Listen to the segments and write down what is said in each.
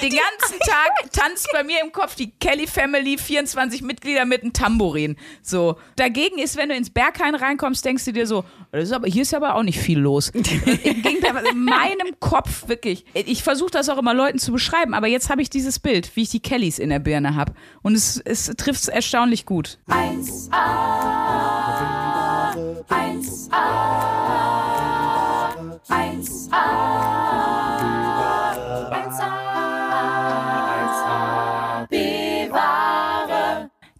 Den ganzen Tag tanzt bei mir im Kopf die Kelly-Family, 24 Mitglieder mit einem Tambourin. So. Dagegen ist, wenn du ins Berghain reinkommst, denkst du dir so, das ist aber, hier ist aber auch nicht viel los. Im Gegenteil, in meinem Kopf wirklich. Ich versuche das auch immer Leuten zu beschreiben, aber jetzt habe ich dieses Bild, wie ich die Kellys in der Birne habe. Und es trifft es erstaunlich gut. 1A, 1A, 1A.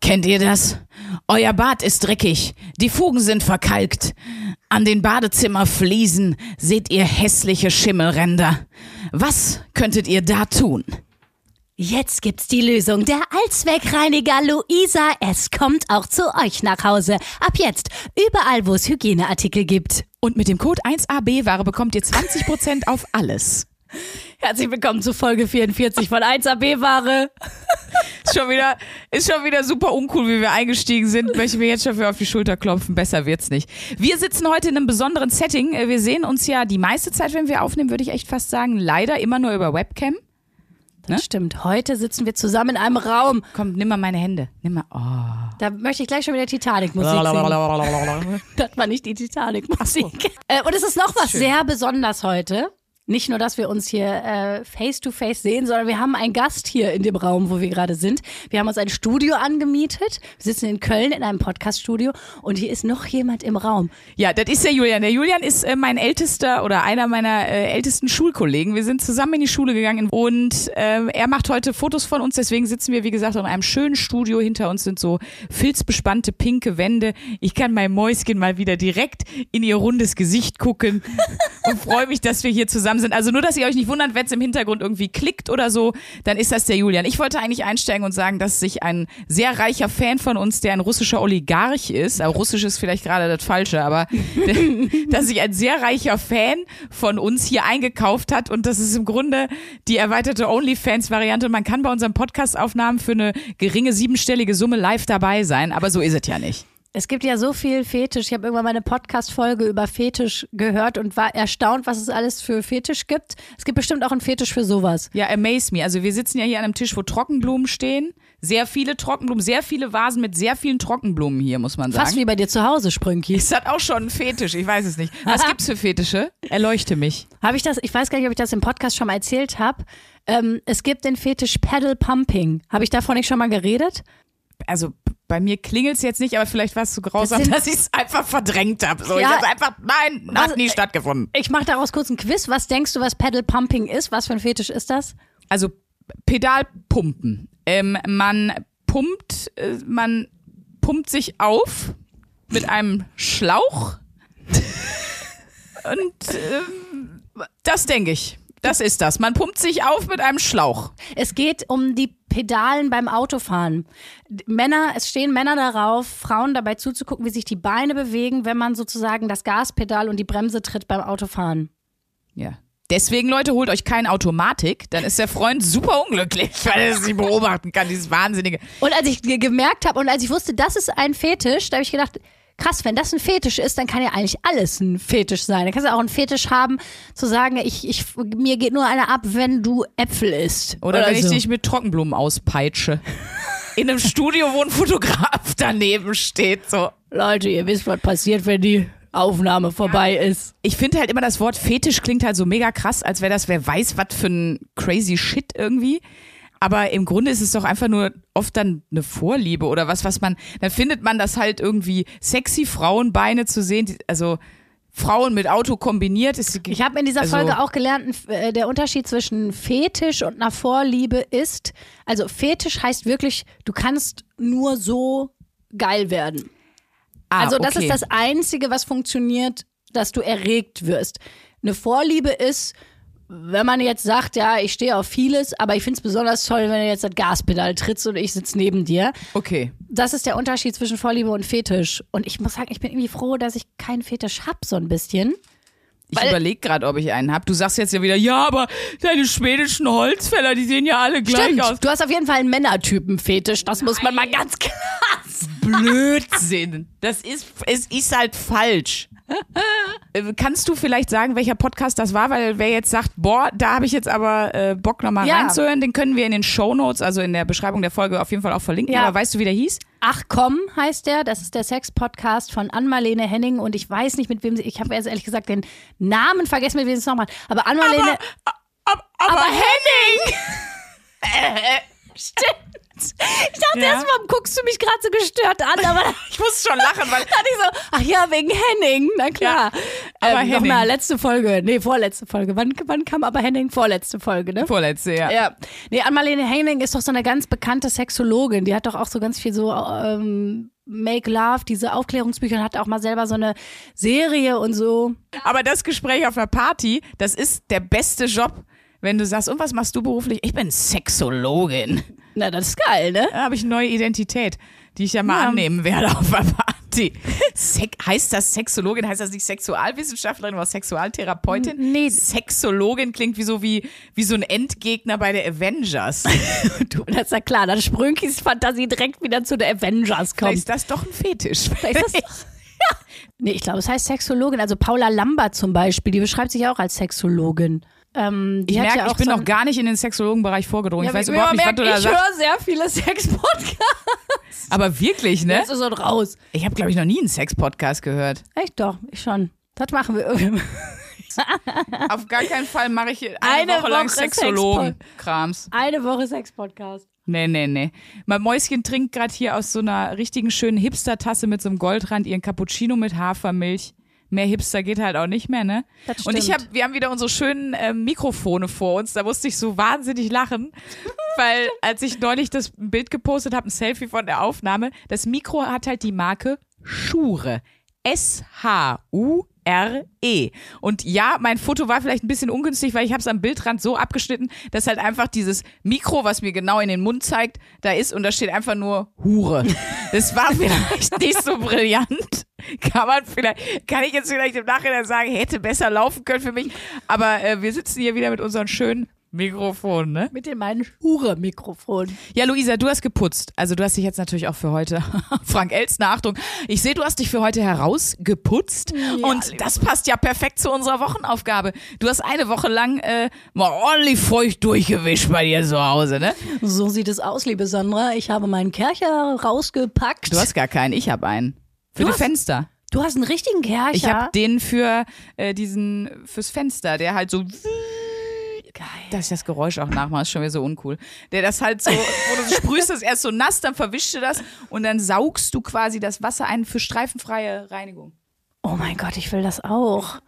Kennt ihr das? Euer Bad ist dreckig, die Fugen sind verkalkt. An den Badezimmerfliesen seht ihr hässliche Schimmelränder. Was könntet ihr da tun? Jetzt gibt's die Lösung. Der Allzweckreiniger Luisa, es kommt auch zu euch nach Hause. Ab jetzt, überall wo es Hygieneartikel gibt. Und mit dem Code 1AB-Ware bekommt ihr 20% auf alles. Herzlich willkommen zu Folge 44 von 1AB-Ware. Ist schon wieder super uncool, wie wir eingestiegen sind. Möchte mir jetzt schon wieder auf die Schulter klopfen. Besser wird's nicht. Wir sitzen heute in einem besonderen Setting. Wir sehen uns ja die meiste Zeit, wenn wir aufnehmen, würde ich echt fast sagen, leider immer nur über Webcam. Das stimmt. Heute sitzen wir zusammen in einem Raum. Komm, nimm mal meine Hände. Nimm mal. Oh. Da möchte ich gleich schon wieder Titanic-Musik singen. Das war nicht die Titanic-Musik. So. Und es ist noch was schön. Sehr besonders heute. Nicht nur, dass wir uns hier face-to-face sehen, sondern wir haben einen Gast hier in dem Raum, wo wir gerade sind. Wir haben uns ein Studio angemietet. Wir sitzen in Köln in einem Podcast-Studio und hier ist noch jemand im Raum. Ja, das ist der Julian. Der Julian ist mein ältester oder einer meiner ältesten Schulkollegen. Wir sind zusammen in die Schule gegangen und er macht heute Fotos von uns. Deswegen sitzen wir, wie gesagt, in einem schönen Studio. Hinter uns sind so filzbespannte pinke Wände. Ich kann mein Mäuschen mal wieder direkt in ihr rundes Gesicht gucken und freue mich, dass wir hier zusammen sind. Also nur, dass ihr euch nicht wundert, wenn es im Hintergrund irgendwie klickt oder so, dann ist das der Julian. Ich wollte eigentlich einsteigen und sagen, dass sich ein sehr reicher Fan von uns, der ein russischer Oligarch ist, aber russisch ist vielleicht gerade das Falsche, aber dass sich ein sehr reicher Fan von uns hier eingekauft hat und das ist im Grunde die erweiterte OnlyFans-Variante. Man kann bei unseren Podcast-Aufnahmen für eine geringe siebenstellige Summe live dabei sein, aber so ist es ja nicht. Es gibt ja so viel Fetisch. Ich habe irgendwann mal eine Podcast-Folge über Fetisch gehört und war erstaunt, was es alles für Fetisch gibt. Es gibt bestimmt auch einen Fetisch für sowas. Ja, amaze me. Also wir sitzen ja hier an einem Tisch, wo Trockenblumen stehen. Sehr viele Trockenblumen, sehr viele Vasen mit sehr vielen Trockenblumen hier, muss man sagen. Fast wie bei dir zu Hause, Sprünki. Ist das auch schon ein Fetisch? Ich weiß es nicht. Was gibt's für Fetische? Erleuchte mich. Ich weiß gar nicht, ob ich das im Podcast schon mal erzählt habe. Es gibt den Fetisch Paddle Pumping. Habe ich davon nicht schon mal geredet? Also bei mir klingelt es jetzt nicht, aber vielleicht war es so grausam, dass ich es einfach verdrängt habe. So, ja, ich habe einfach, hat nie stattgefunden. Ich mache daraus kurz ein Quiz. Was denkst du, was Pedal Pumping ist? Was für ein Fetisch ist das? Also Pedalpumpen. Man pumpt sich auf mit einem Schlauch und das denke ich. Das ist das. Man pumpt sich auf mit einem Schlauch. Es geht um die Pedalen beim Autofahren. Es stehen Männer darauf, Frauen dabei zuzugucken, wie sich die Beine bewegen, wenn man sozusagen das Gaspedal und die Bremse tritt beim Autofahren. Ja. Deswegen, Leute, holt euch keine Automatik, dann ist der Freund super unglücklich, weil er es nicht beobachten kann, dieses Wahnsinnige. Und als ich gemerkt habe und als ich wusste, das ist ein Fetisch, da habe ich gedacht, krass, wenn das ein Fetisch ist, dann kann ja eigentlich alles ein Fetisch sein. Dann kannst du auch einen Fetisch haben, zu sagen, mir geht nur einer ab, wenn du Äpfel isst. Oder wenn so. Ich dich mit Trockenblumen auspeitsche. In einem Studio, wo ein Fotograf daneben steht. So. Leute, ihr wisst, was passiert, wenn die Aufnahme vorbei ist. Ich finde halt immer, das Wort Fetisch klingt halt so mega krass, als wäre das, wer weiß, was für ein crazy Shit irgendwie. Aber im Grunde ist es doch einfach nur oft dann eine Vorliebe oder was man, dann findet man das halt irgendwie sexy, Frauenbeine zu sehen, also Frauen mit Auto kombiniert. Ich habe in dieser Folge auch gelernt, der Unterschied zwischen Fetisch und einer Vorliebe ist, also Fetisch heißt wirklich, du kannst nur so geil werden. Also das ist das Einzige, was funktioniert, dass du erregt wirst. Eine Vorliebe ist, wenn man jetzt sagt, ja, ich stehe auf vieles, aber ich finde es besonders toll, wenn du jetzt das Gaspedal trittst und ich sitze neben dir. Okay. Das ist der Unterschied zwischen Vorliebe und Fetisch. Und ich muss sagen, ich bin irgendwie froh, dass ich keinen Fetisch habe, so ein bisschen. Ich überlege gerade, ob ich einen habe. Du sagst jetzt ja wieder, ja, aber deine schwedischen Holzfäller, die sehen ja alle gleich aus. Stimmt, du hast auf jeden Fall einen Männertypen-Fetisch. Das muss man mal ganz klar sagen. Blödsinn. Das ist halt falsch. Kannst du vielleicht sagen, welcher Podcast das war? Weil wer jetzt sagt, boah, da habe ich jetzt aber Bock nochmal reinzuhören, den können wir in den Shownotes, also in der Beschreibung der Folge auf jeden Fall auch verlinken. Ja. Aber weißt du, wie der hieß? Ach komm, heißt der. Das ist der Sex-Podcast von Ann-Marlene Henning und ich weiß nicht, mit wem sie, ich habe ehrlich gesagt den Namen vergessen, mit wem sie es noch macht. Aber Ann-Marlene... Aber Henning! Stimmt. Ich dachte erstmal, guckst du mich gerade so gestört an, aber ich musste schon lachen, weil dachte ich so, ach ja, wegen Henning, na klar. Ja, aber Henning. Nochmal, vorletzte Folge. Wann kam aber Henning? Vorletzte Folge, ne? Vorletzte, ja. Nee, Ann-Marlene Henning ist doch so eine ganz bekannte Sexologin, die hat doch auch so ganz viel so Make Love, diese Aufklärungsbücher, und hat auch mal selber so eine Serie und so. Aber das Gespräch auf einer Party, das ist der beste Job, wenn du sagst, und was machst du beruflich? Ich bin Sexologin. Na, das ist geil, ne? Da habe ich eine neue Identität, die ich ja mal annehmen werde auf der Party. Heißt das Sexologin? Heißt das nicht Sexualwissenschaftlerin oder Sexualtherapeutin? Nee. Sexologin klingt wie so ein Endgegner bei der Avengers. Du, das ist ja klar, dass Sprünkis Fantasie direkt wieder zu der Avengers kommt. Vielleicht ist das doch ein Fetisch. Ja. Nee, ich glaube, es heißt Sexologin. Also Paula Lambert zum Beispiel, die beschreibt sich auch als Sexologin. Ich merke, ja, ich bin noch gar nicht in den Sexologenbereich vorgedrungen. Ja, ich weiß überhaupt nicht, was du da sagst. Ich höre sehr viele Sex-Podcasts. Aber wirklich, ne? Das ist so raus. Ich habe, glaube ich, noch nie einen Sex-Podcast gehört. Echt doch, ich schon. Das machen wir irgendwie. Auf gar keinen Fall mache ich eine Woche lang Sexologen-Krams. Eine Woche Sex-Podcast. Nee. Mein Mäuschen trinkt gerade hier aus so einer richtigen schönen Hipster-Tasse mit so einem Goldrand ihren Cappuccino mit Hafermilch. Mehr Hipster geht halt auch nicht mehr, ne? Das stimmt. Und wir haben wieder unsere schönen Mikrofone vor uns. Da musste ich so wahnsinnig lachen, weil als ich neulich das Bild gepostet habe, ein Selfie von der Aufnahme, das Mikro hat halt die Marke Shure. S-H-U-R-E. Und ja, mein Foto war vielleicht ein bisschen ungünstig, weil ich habe es am Bildrand so abgeschnitten, dass halt einfach dieses Mikro, was mir genau in den Mund zeigt, da ist und da steht einfach nur Hure. Das war vielleicht nicht so brillant. Kann ich jetzt vielleicht im Nachhinein sagen, hätte besser laufen können für mich. Aber wir sitzen hier wieder mit unseren schönen Mikrofonen, ne? Mit den meinen Shure-Mikrofonen. Ja, Luisa, du hast geputzt. Also du hast dich jetzt natürlich auch für heute, Frank Elstner, Achtung, ich sehe, du hast dich für heute herausgeputzt. Ja, und das passt ja perfekt zu unserer Wochenaufgabe. Du hast eine Woche lang mal ordentlich feucht durchgewischt bei dir zu Hause, ne? So sieht es aus, liebe Sandra. Ich habe meinen Kärcher rausgepackt. Du hast gar keinen, ich habe einen. Fenster. Du hast einen richtigen Kärcher? Ich habe den für fürs Fenster, der halt so... Geil. Dass ich das Geräusch auch nachmache, ist schon wieder so uncool. Der das halt so, wo du sprühst das erst so nass, dann verwischst du das und dann saugst du quasi das Wasser ein für streifenfreie Reinigung. Oh mein Gott, ich will das auch.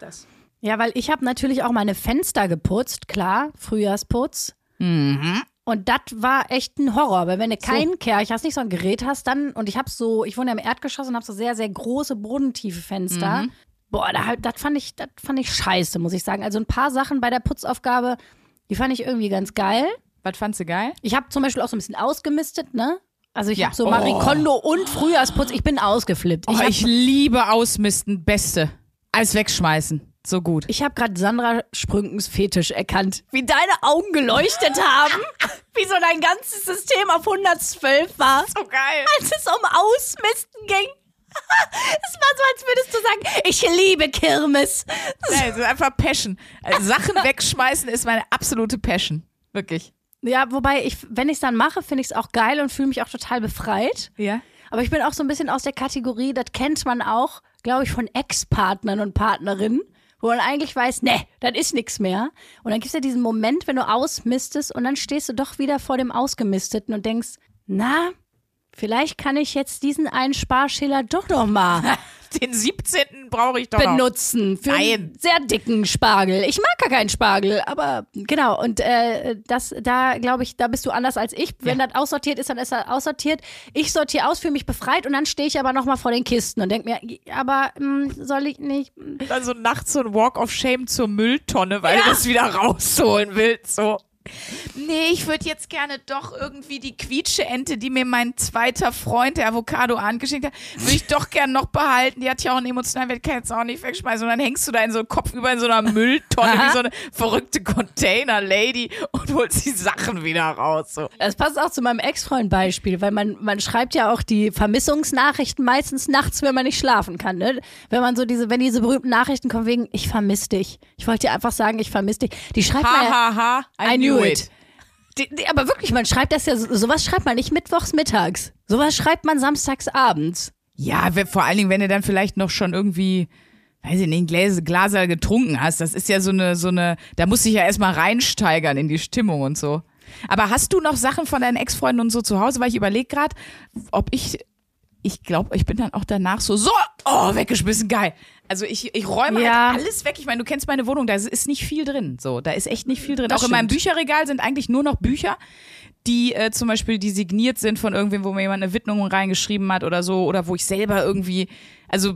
Ja, weil ich habe natürlich auch meine Fenster geputzt, klar, Frühjahrsputz. Mhm. Und das war echt ein Horror, weil wenn du keinen Kärcher hast, nicht so ein Gerät hast, dann, und ich wohne ja im Erdgeschoss und habe so sehr, sehr große bodentiefe Fenster. Mhm. Boah, das fand ich scheiße, muss ich sagen. Also ein paar Sachen bei der Putzaufgabe, die fand ich irgendwie ganz geil. Was fandst du geil? Ich habe zum Beispiel auch so ein bisschen ausgemistet, ne? Also ich habe so Marie Kondo und Frühjahrsputz, ich bin ausgeflippt. Ich liebe Ausmisten, Beste. Als wegschmeißen. So gut. Ich habe gerade Sandra Sprünkens Fetisch erkannt. Wie deine Augen geleuchtet haben. Wie so dein ganzes System auf 112 war. So geil. Als es um Ausmisten ging. Es war so, als würdest du sagen, ich liebe Kirmes. Nein, das ist einfach Passion. Also Sachen wegschmeißen ist meine absolute Passion. Wirklich. Ja, wobei, wenn ich es dann mache, finde ich es auch geil und fühle mich auch total befreit. Ja. Aber ich bin auch so ein bisschen aus der Kategorie, das kennt man auch, glaube ich, von Ex-Partnern und Partnerinnen. Wo man eigentlich weiß, ne, das ist nichts mehr. Und dann gibt es ja diesen Moment, wenn du ausmistest und dann stehst du doch wieder vor dem Ausgemisteten und denkst, na, vielleicht kann ich jetzt diesen einen Sparschäler doch noch mal. Den 17. brauche ich doch benutzen für einen sehr dicken Spargel. Ich mag gar keinen Spargel, aber genau. Und da glaube ich, da bist du anders als ich. Wenn das aussortiert ist, dann ist das aussortiert. Ich sortiere aus, fühle mich befreit und dann stehe ich aber nochmal vor den Kisten und denke mir, aber soll ich nicht? Dann so nachts so ein Walk of Shame zur Mülltonne, weil du das wieder rausholen willst. So. Nee, ich würde jetzt gerne doch irgendwie die Quietscheente, die mir mein zweiter Freund, der Avocado, angeschenkt hat, würde ich doch gerne noch behalten. Die hat ja auch einen emotionalen Wert, kann jetzt auch nicht wegschmeißen. Und dann hängst du da in so einen Kopf über in so einer Mülltonne, aha, wie so eine verrückte Container-Lady und holst die Sachen wieder raus. So. Das passt auch zu meinem Ex-Freund-Beispiel, weil man schreibt ja auch die Vermissungsnachrichten meistens nachts, wenn man nicht schlafen kann. Ne? Wenn man so wenn diese berühmten Nachrichten kommen wegen, ich vermisse dich. Ich wollte dir einfach sagen, ich vermisse dich. Die schreibt man ja, I knew it. Aber wirklich, man schreibt das ja, sowas schreibt man nicht mittwochs mittags. Sowas schreibt man samstags abends. Ja, vor allen Dingen, wenn du dann vielleicht noch schon irgendwie, weiß ich nicht, ein Glaser getrunken hast. Das ist ja so eine, da musst du dich ja erstmal reinsteigern in die Stimmung und so. Aber hast du noch Sachen von deinen Ex-Freunden und so zu Hause? Weil ich überlege gerade, ob ich glaube, ich bin dann auch danach so, weggeschmissen, geil. Also ich räume halt alles weg. Ich meine, du kennst meine Wohnung, da ist nicht viel drin. So, da ist echt nicht viel drin. Das auch stimmt. In meinem Bücherregal sind eigentlich nur noch Bücher, die zum Beispiel, die signiert sind von irgendwem, wo mir jemand eine Widmung reingeschrieben hat oder so, oder wo ich selber irgendwie, also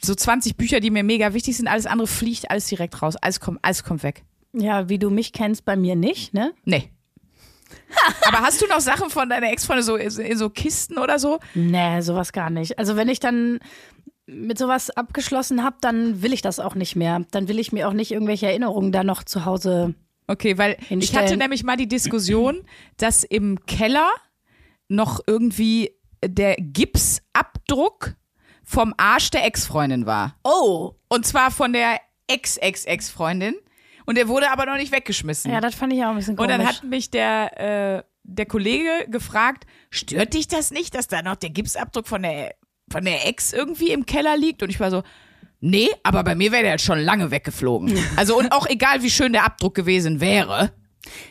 so 20 Bücher, die mir mega wichtig sind, alles andere fliegt alles direkt raus. Alles kommt weg. Ja, wie du mich kennst, bei mir nicht, ne? Nee. Aber hast du noch Sachen von deiner Ex-Freundin so in so Kisten oder so? Nee, sowas gar nicht. Also wenn ich dann mit sowas abgeschlossen habe, dann will ich das auch nicht mehr. Dann will ich mir auch nicht irgendwelche Erinnerungen da noch zu Hause hinstellen. Okay, weil ich hatte nämlich mal die Diskussion, dass im Keller noch irgendwie der Gipsabdruck vom Arsch der Ex-Freundin war. Oh! Und zwar von der Ex-Ex-Ex-Freundin. Und der wurde aber noch nicht weggeschmissen. Ja, das fand ich auch ein bisschen komisch. Und dann hat mich der Kollege gefragt, stört dich das nicht, dass da noch der Gipsabdruck von der Ex irgendwie im Keller liegt? Und ich war so, nee, aber bei mir wäre der jetzt schon lange weggeflogen. Also und auch egal, wie schön der Abdruck gewesen wäre.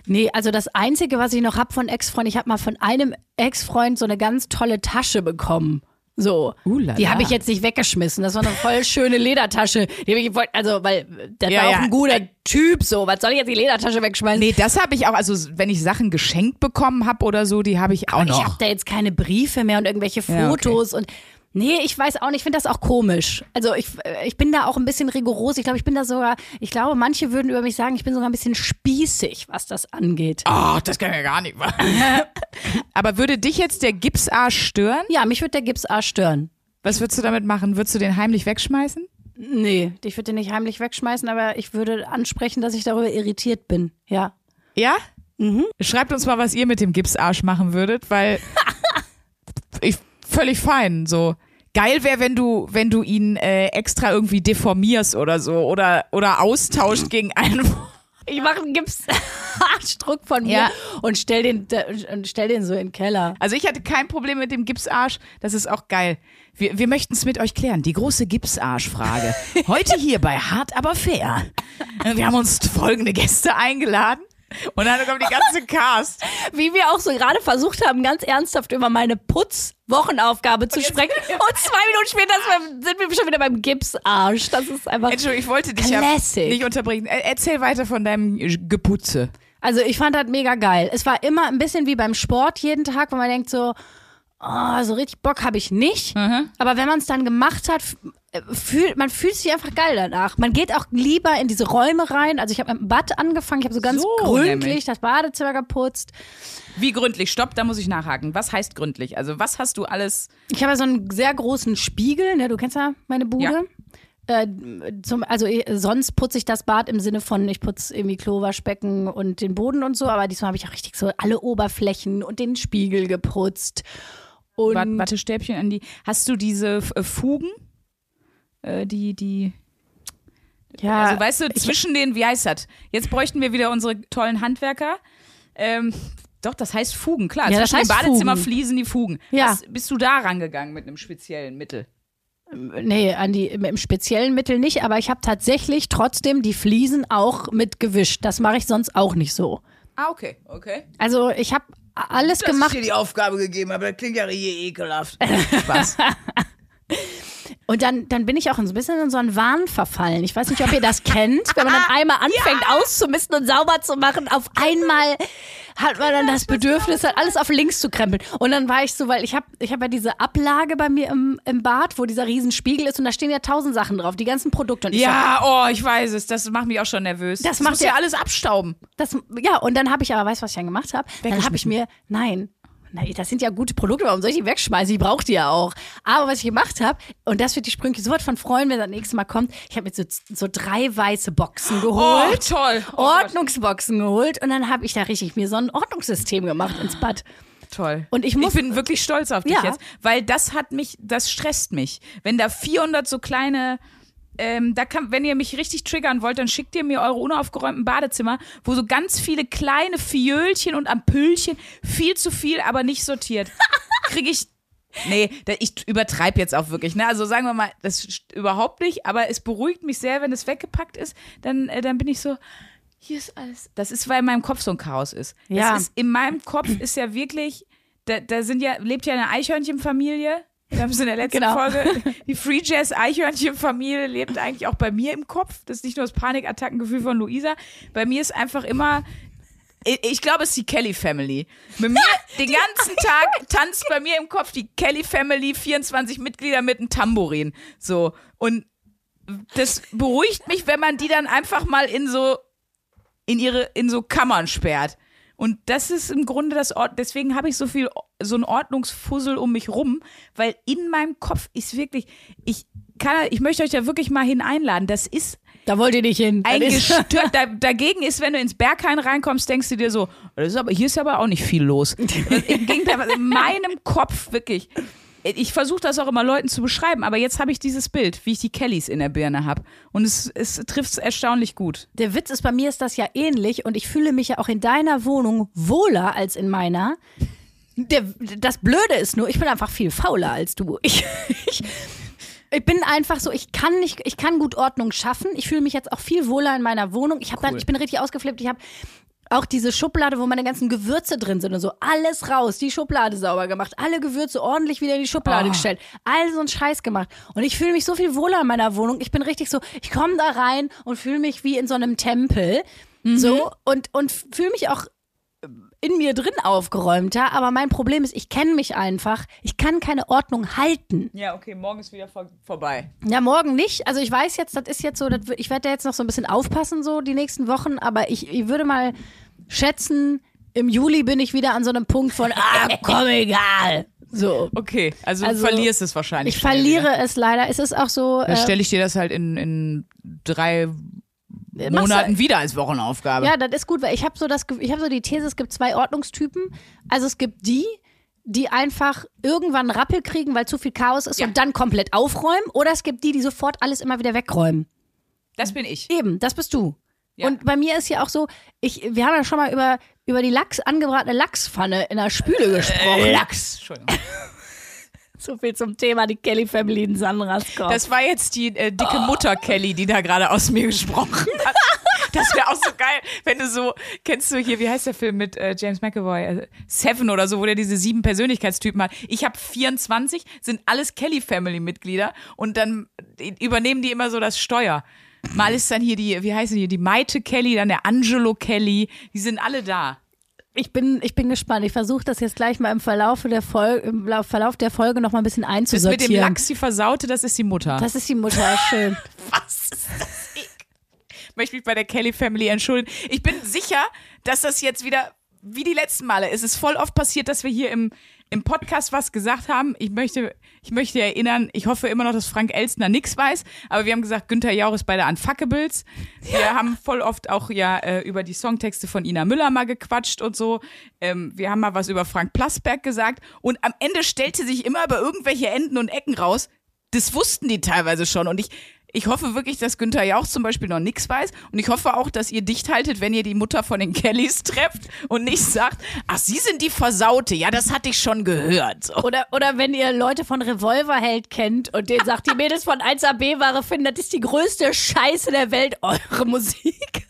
Nee, also das Einzige, was ich noch habe von Ex-Freund, ich habe mal von einem Ex-Freund so eine ganz tolle Tasche bekommen. So, die habe ich jetzt nicht weggeschmissen. Das war eine voll schöne Ledertasche. Weil der war auch ein guter Typ. So, was soll ich jetzt die Ledertasche wegschmeißen? Nee, das habe ich auch. Also wenn ich Sachen geschenkt bekommen habe oder so, die habe ich auch noch. Ich habe da jetzt keine Briefe mehr und irgendwelche Fotos und nee, ich weiß auch nicht. Ich finde das auch komisch. Also ich bin da auch ein bisschen rigoros. Ich glaube, manche würden über mich sagen, ich bin sogar ein bisschen spießig, was das angeht. Ach, das kann ich ja gar nicht machen. Aber würde dich jetzt der Gipsarsch stören? Ja, mich würde der Gipsarsch stören. Was würdest du damit machen? Würdest du den heimlich wegschmeißen? Nee, ich würde den nicht heimlich wegschmeißen, aber ich würde ansprechen, dass ich darüber irritiert bin. Ja? Ja? Mhm. Schreibt uns mal, was ihr mit dem Gipsarsch machen würdet, weil ich völlig fein, so. Geil wäre, wenn du ihn extra irgendwie deformierst oder so oder austauscht gegen einen. Ich mache einen Gipsarschdruck von mir und stell den so in den Keller. Also ich hatte kein Problem mit dem Gipsarsch, das ist auch geil. Wir möchten es mit euch klären, die große Gipsarsch-Frage. Heute hier bei Hart aber fair. Wir haben uns folgende Gäste eingeladen. Und dann kommt die ganze Cast. Wie wir auch so gerade versucht haben, ganz ernsthaft über meine Putz-Wochenaufgabe zu sprechen. Und 2 Minuten später sind wir schon wieder beim Gipsarsch. Das ist einfach. Entschuldigung, ich wollte dich ja nicht unterbrechen. Erzähl weiter von deinem Geputze. Also ich fand das mega geil. Es war immer ein bisschen wie beim Sport jeden Tag, wo man denkt so, oh, so richtig Bock habe ich nicht. Mhm. Aber wenn man es dann gemacht hat, man fühlt sich einfach geil danach. Man geht auch lieber in diese Räume rein. Also ich habe mit dem Bad angefangen. Ich habe so ganz gründlich das Badezimmer geputzt. Wie gründlich? Stopp, da muss ich nachhaken. Was heißt gründlich? Also was hast du alles? Ich habe ja so einen sehr großen Spiegel. Ne? Du kennst ja meine Bude. Ja. Sonst putze ich das Bad im Sinne von, ich putze irgendwie Klo, Waschbecken und den Boden und so. Aber diesmal habe ich auch richtig so alle Oberflächen und den Spiegel geputzt. Und Wattestäbchen an die. Hast du diese Fugen? Ja, also weißt du, zwischen den, wie heißt das? Jetzt bräuchten wir wieder unsere tollen Handwerker. Doch, das heißt Fugen, klar. Ja, das heißt im Badezimmer fließen die Fugen. Ja. Bist du da rangegangen mit einem speziellen Mittel? Nee, mit einem speziellen Mittel nicht, aber ich habe tatsächlich trotzdem die Fliesen auch mit gewischt. Das mache ich sonst auch nicht so. Ah, okay. Also ich habe alles gemacht. Dass ich dir die Aufgabe gegeben habe, das klingt ja hier ekelhaft. Spaß. Und dann bin ich auch so ein bisschen in so einen Wahn verfallen. Ich weiß nicht, ob ihr das kennt, wenn man dann einmal anfängt auszumisten und sauber zu machen, auf einmal hat man dann das Bedürfnis, halt alles auf links zu krempeln. Und dann war ich so, weil ich hab ja diese Ablage bei mir im Bad, wo dieser Riesenspiegel ist und da stehen ja 1000 Sachen drauf, die ganzen Produkte. Und ich oh, ich weiß es, das macht mich auch schon nervös. Das macht ja alles abstauben. Das, ja, und dann habe ich aber, weißt du, was ich dann gemacht habe? Dann habe ich mir, das sind ja gute Produkte, warum soll ich die wegschmeißen? Ich brauche die ja auch. Aber was ich gemacht habe, und das wird die Sprünke so was von freuen, wenn das nächste Mal kommt, ich habe mir so 3 weiße Boxen geholt. Oh, toll. Oh, Ordnungsboxen geholt. Und dann habe ich da richtig mir so ein Ordnungssystem gemacht ins Bad. Toll. Und ich bin wirklich stolz auf dich jetzt, weil das stresst mich. Wenn da 400 so kleine... wenn ihr mich richtig triggern wollt, dann schickt ihr mir eure unaufgeräumten Badezimmer, wo so ganz viele kleine Fiölchen und Ampüllchen, viel zu viel, aber nicht sortiert. Ich übertreibe jetzt auch wirklich. Ne? Also sagen wir mal, das überhaupt nicht, aber es beruhigt mich sehr, wenn es weggepackt ist, dann bin ich so, hier ist alles. Das ist, weil in meinem Kopf so ein Chaos ist. Ja. Das ist in meinem Kopf ist ja wirklich, lebt ja eine Eichhörnchenfamilie. Wir haben es in der letzten Folge, die Free Jazz Eichhörnchenfamilie lebt eigentlich auch bei mir im Kopf. Das ist nicht nur das Panikattackengefühl von Luisa. Bei mir ist einfach immer, ich glaube, es ist die Kelly-Family. Mit mir den ganzen Tag tanzt bei mir im Kopf die Kelly-Family, 24 Mitglieder mit einem Tambourin. So. Und das beruhigt mich, wenn man die dann einfach mal in so Kammern sperrt. Und das ist im Grunde deswegen habe ich so einen Ordnungsfussel um mich rum, weil in meinem Kopf ist wirklich, ich möchte euch da wirklich mal hineinladen. Das ist. Da wollt ihr nicht hin. Dagegen ist, wenn du ins Berghain reinkommst, denkst du dir so, hier ist aber auch nicht viel los. Im Gegenteil, in meinem Kopf wirklich. Ich versuche das auch immer Leuten zu beschreiben, aber jetzt habe ich dieses Bild, wie ich die Kellys in der Birne habe. Und es trifft es erstaunlich gut. Der Witz ist, bei mir ist das ja ähnlich und ich fühle mich ja auch in deiner Wohnung wohler als in meiner. Das Blöde ist nur, ich bin einfach viel fauler als du. Ich bin einfach so, ich kann gut Ordnung schaffen. Ich fühle mich jetzt auch viel wohler in meiner Wohnung. Ich bin richtig ausgeflippt, ich habe... Auch diese Schublade, wo meine ganzen Gewürze drin sind und so, alles raus, die Schublade sauber gemacht, alle Gewürze ordentlich wieder in die Schublade gestellt, all so einen Scheiß gemacht. Und ich fühle mich so viel wohler in meiner Wohnung. Ich bin richtig so, ich komme da rein und fühle mich wie in so einem Tempel, so, und fühle mich auch in mir drin aufgeräumter. Aber mein Problem ist, ich kenne mich einfach. Ich kann keine Ordnung halten. Ja, okay, morgen ist wieder vorbei. Ja, morgen nicht. Also ich weiß jetzt, das ist jetzt so, ich werde da jetzt noch so ein bisschen aufpassen, so die nächsten Wochen. Aber ich würde mal schätzen, im Juli bin ich wieder an so einem Punkt von, komm, egal. So. Okay, also du verlierst es wahrscheinlich. Ich verliere es leider. Es ist auch so... Dann stelle ich dir das halt in 3 Monaten wieder als Wochenaufgabe. Ja, das ist gut, weil ich habe so die These, es gibt 2 Ordnungstypen. Also es gibt die einfach irgendwann einen Rappel kriegen, weil zu viel Chaos ist und dann komplett aufräumen. Oder es gibt die sofort alles immer wieder wegräumen. Das bin ich. Eben, das bist du. Ja. Und bei mir ist ja auch so, wir haben ja schon mal über die angebratene Lachspfanne in der Spüle gesprochen. Lachs, Entschuldigung. So viel zum Thema, die Kelly-Family in Sandraskopf. Das war jetzt die dicke Mutter Kelly, die da gerade aus mir gesprochen hat. Das wäre auch so geil, wenn du so, kennst du hier, wie heißt der Film mit James McAvoy? Seven oder so, wo der diese 7 Persönlichkeitstypen hat. Ich habe 24, sind alles Kelly-Family-Mitglieder und dann übernehmen die immer so das Steuer. Mal ist dann hier die Maite Kelly, dann der Angelo Kelly, die sind alle da. Ich bin gespannt. Ich versuche das jetzt gleich mal im Verlauf der Folge noch mal ein bisschen einzusortieren. Das mit dem Lachs, die Versaute, das ist die Mutter. Das ist die Mutter, schön. Was ist das? Ich möchte mich bei der Kelly-Family entschuldigen. Ich bin sicher, dass das jetzt wieder, wie die letzten Male, es ist voll oft passiert, dass wir hier im Podcast was gesagt haben. Ich möchte erinnern, ich hoffe immer noch, dass Frank Elstner nichts weiß, aber wir haben gesagt, Günther Jauch ist bei der Unfuckables. Wir haben voll oft auch über die Songtexte von Ina Müller mal gequatscht und so. Wir haben mal was über Frank Plasberg gesagt und am Ende stellte sich immer über irgendwelche Enden und Ecken raus. Das wussten die teilweise schon und ich hoffe wirklich, dass Günther Jauch zum Beispiel noch nichts weiß und ich hoffe auch, dass ihr dicht haltet, wenn ihr die Mutter von den Kellys trefft und nicht sagt, ach, sie sind die Versaute, ja, das hatte ich schon gehört. So. Oder wenn ihr Leute von Revolverheld kennt und denen sagt, die Mädels von 1AB-Ware finden, das ist die größte Scheiße der Welt, eure Musik.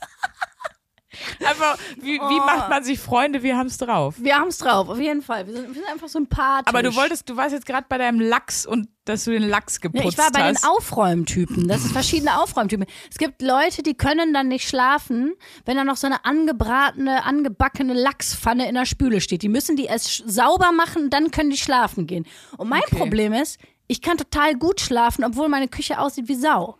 Einfach, wie macht man sich Freunde? Wir haben's drauf. Wir haben's drauf, auf jeden Fall. Wir sind einfach sympathisch. Aber du warst jetzt gerade bei deinem Lachs und dass du den Lachs geputzt hast. Ja, ich war bei den Aufräumtypen. Das sind verschiedene Aufräumtypen. Es gibt Leute, die können dann nicht schlafen, wenn da noch so eine angebackene Lachspfanne in der Spüle steht. Die müssen die erst sauber machen, dann können die schlafen gehen. Und mein Problem ist, ich kann total gut schlafen, obwohl meine Küche aussieht wie Sau.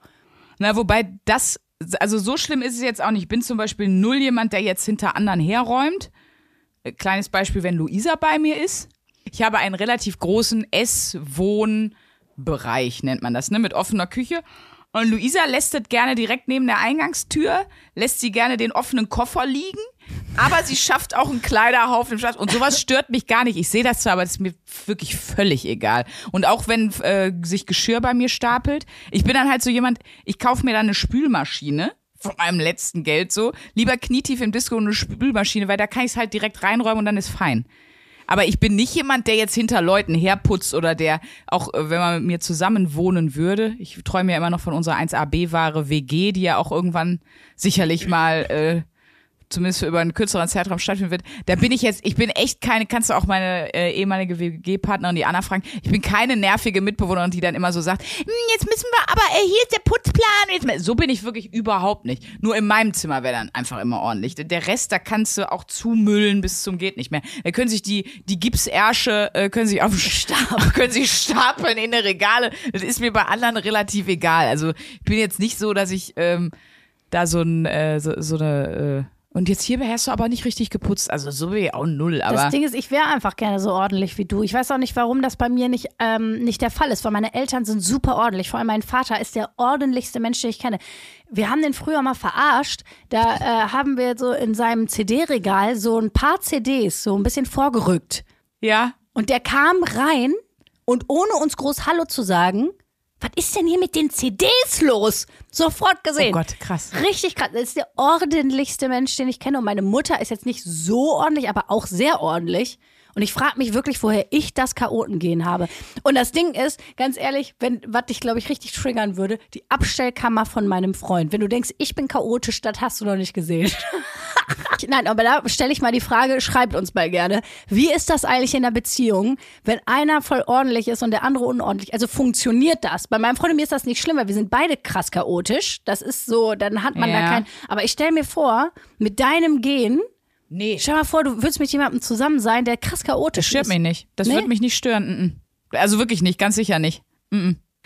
Na, wobei das, also so schlimm ist es jetzt auch nicht. Ich bin zum Beispiel null jemand, der jetzt hinter anderen herräumt. Kleines Beispiel, wenn Luisa bei mir ist. Ich habe einen relativ großen Ess-Wohn-Bereich, nennt man das, ne, mit offener Küche. Und Luisa lässt das gerne direkt neben der Eingangstür, lässt sie gerne den offenen Koffer liegen, aber sie schafft auch einen Kleiderhaufen im Schlafzimmer. Und sowas stört mich gar nicht. Ich sehe das zwar, aber das ist mir wirklich völlig egal. Und auch wenn sich Geschirr bei mir stapelt, ich bin dann halt so jemand, ich kaufe mir dann eine Spülmaschine von meinem letzten Geld so. Lieber knietief im Disco eine Spülmaschine, weil da kann ich es halt direkt reinräumen und dann ist fein. Aber ich bin nicht jemand, der jetzt hinter Leuten herputzt oder der, auch wenn man mit mir zusammen wohnen würde, ich träume ja immer noch von unserer 1AB-Ware WG, die ja auch irgendwann sicherlich mal, zumindest über einen kürzeren Zeitraum stattfinden wird. Da bin ich jetzt, ich bin echt keine, kannst du auch meine ehemalige WG-Partnerin, die Anna, fragen, ich bin keine nervige Mitbewohnerin, die dann immer so sagt, jetzt müssen wir, aber hier ist der Putzplan. Jetzt, so bin ich wirklich überhaupt nicht. Nur in meinem Zimmer wäre dann einfach immer ordentlich. Der Rest, da kannst du auch zumüllen bis zum geht nicht mehr. Da können sich die Gipsärsche, können sich auf den Stab, können sich stapeln in der Regale. Das ist mir bei anderen relativ egal. Also ich bin jetzt nicht so, dass ich da und jetzt hier hast du aber nicht richtig geputzt, also so wie auch null. Aber das Ding ist, ich wäre einfach gerne so ordentlich wie du. Ich weiß auch nicht, warum das bei mir nicht der Fall ist, weil meine Eltern sind super ordentlich. Vor allem mein Vater ist der ordentlichste Mensch, den ich kenne. Wir haben den früher mal verarscht. Da haben wir so in seinem CD-Regal so ein paar CDs so ein bisschen vorgerückt. Ja. Und der kam rein und ohne uns groß Hallo zu sagen, was ist denn hier mit den CDs los? Sofort gesehen. Oh Gott, krass. Richtig krass. Das ist der ordentlichste Mensch, den ich kenne. Und meine Mutter ist jetzt nicht so ordentlich, aber auch sehr ordentlich. Und ich frage mich wirklich, woher ich das Chaotengehen habe. Und das Ding ist, ganz ehrlich, was dich, glaube ich, richtig triggern würde, die Abstellkammer von meinem Freund. Wenn du denkst, ich bin chaotisch, das hast du noch nicht gesehen. Nein, aber da stelle ich mal die Frage, schreibt uns mal gerne, wie ist das eigentlich in der Beziehung, wenn einer voll ordentlich ist und der andere unordentlich? Also funktioniert das? Bei meinem Freund und mir ist das nicht schlimm, weil wir sind beide krass chaotisch. Das ist so, dann hat man da keinen. Aber ich stelle mir vor, mit deinem Gehen, nee. Stell dir mal vor, du würdest mit jemandem zusammen sein, der krass chaotisch ist. Das stört mich nicht. Das würde mich nicht stören. Also wirklich nicht, ganz sicher nicht.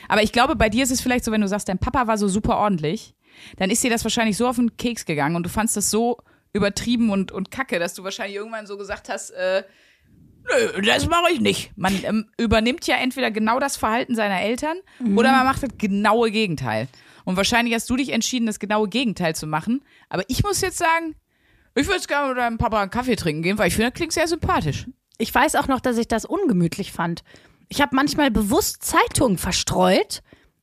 Aber ich glaube, bei dir ist es vielleicht so, wenn du sagst, dein Papa war so super ordentlich, dann ist dir das wahrscheinlich so auf den Keks gegangen und du fandst das so übertrieben und kacke, dass du wahrscheinlich irgendwann so gesagt hast, nö, das mache ich nicht. Man übernimmt ja entweder genau das Verhalten seiner Eltern oder man macht das genaue Gegenteil. Und wahrscheinlich hast du dich entschieden, das genaue Gegenteil zu machen. Aber ich muss jetzt sagen, ich würde gerne mit deinem Papa einen Kaffee trinken gehen, weil ich finde, das klingt sehr sympathisch. Ich weiß auch noch, dass ich das ungemütlich fand. Ich habe manchmal bewusst Zeitungen verstreut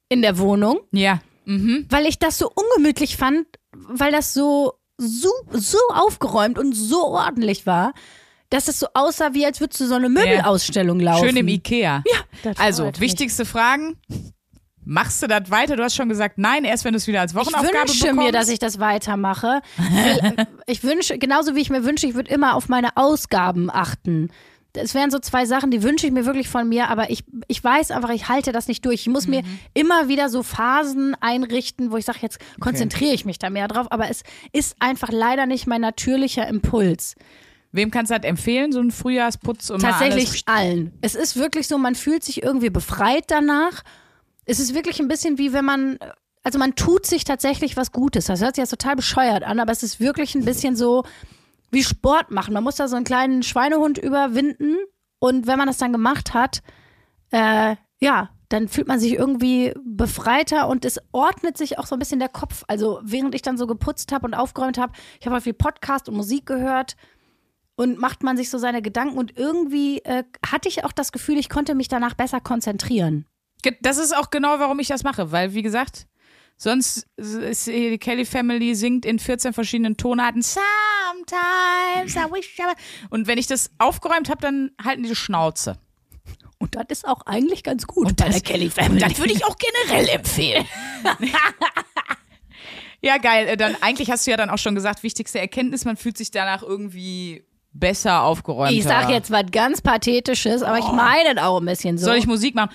in der Wohnung. Ja. Weil ich das so ungemütlich fand, weil das so aufgeräumt und so ordentlich war, dass es so aussah, wie als würdest du so eine Möbelausstellung laufen. Schön im Ikea. Ja. Also, wichtigste Fragen. Machst du das weiter? Du hast schon gesagt, nein, erst wenn du es wieder als Wochenaufgabe bekommst. Ich wünsche mir, dass ich das weitermache. Ich wünsche, genauso wie ich mir wünsche, ich würde immer auf meine Ausgaben achten. Es wären so zwei Sachen, die wünsche ich mir wirklich von mir, aber ich weiß einfach, ich halte das nicht durch. Ich muss mir immer wieder so Phasen einrichten, wo ich sage, jetzt konzentriere ich mich da mehr drauf, aber es ist einfach leider nicht mein natürlicher Impuls. Wem kannst du das empfehlen, so einen Frühjahrsputz? Und tatsächlich allen. Es ist wirklich so, man fühlt sich irgendwie befreit danach. Es ist wirklich ein bisschen wie wenn man, also man tut sich tatsächlich was Gutes. Das hört sich jetzt total bescheuert an, aber es ist wirklich ein bisschen so wie Sport machen. Man muss da so einen kleinen Schweinehund überwinden und wenn man das dann gemacht hat, dann fühlt man sich irgendwie befreiter und es ordnet sich auch so ein bisschen der Kopf. Also während ich dann so geputzt habe und aufgeräumt habe, ich habe halt viel Podcast und Musik gehört und macht man sich so seine Gedanken und irgendwie hatte ich auch das Gefühl, ich konnte mich danach besser konzentrieren. Das ist auch genau, warum ich das mache, weil, wie gesagt, sonst ist die Kelly-Family singt in 14 verschiedenen Tonarten Sometimes I wish I... Und wenn ich das aufgeräumt habe, dann halten die Schnauze. Und das ist auch eigentlich ganz gut bei der Kelly-Family. Das würde ich auch generell empfehlen. Ja, geil. Dann eigentlich hast du ja dann auch schon gesagt, wichtigste Erkenntnis, man fühlt sich danach irgendwie besser aufgeräumt. Ich sag jetzt was ganz Pathetisches, aber ich meine das auch ein bisschen so. Soll ich Musik machen?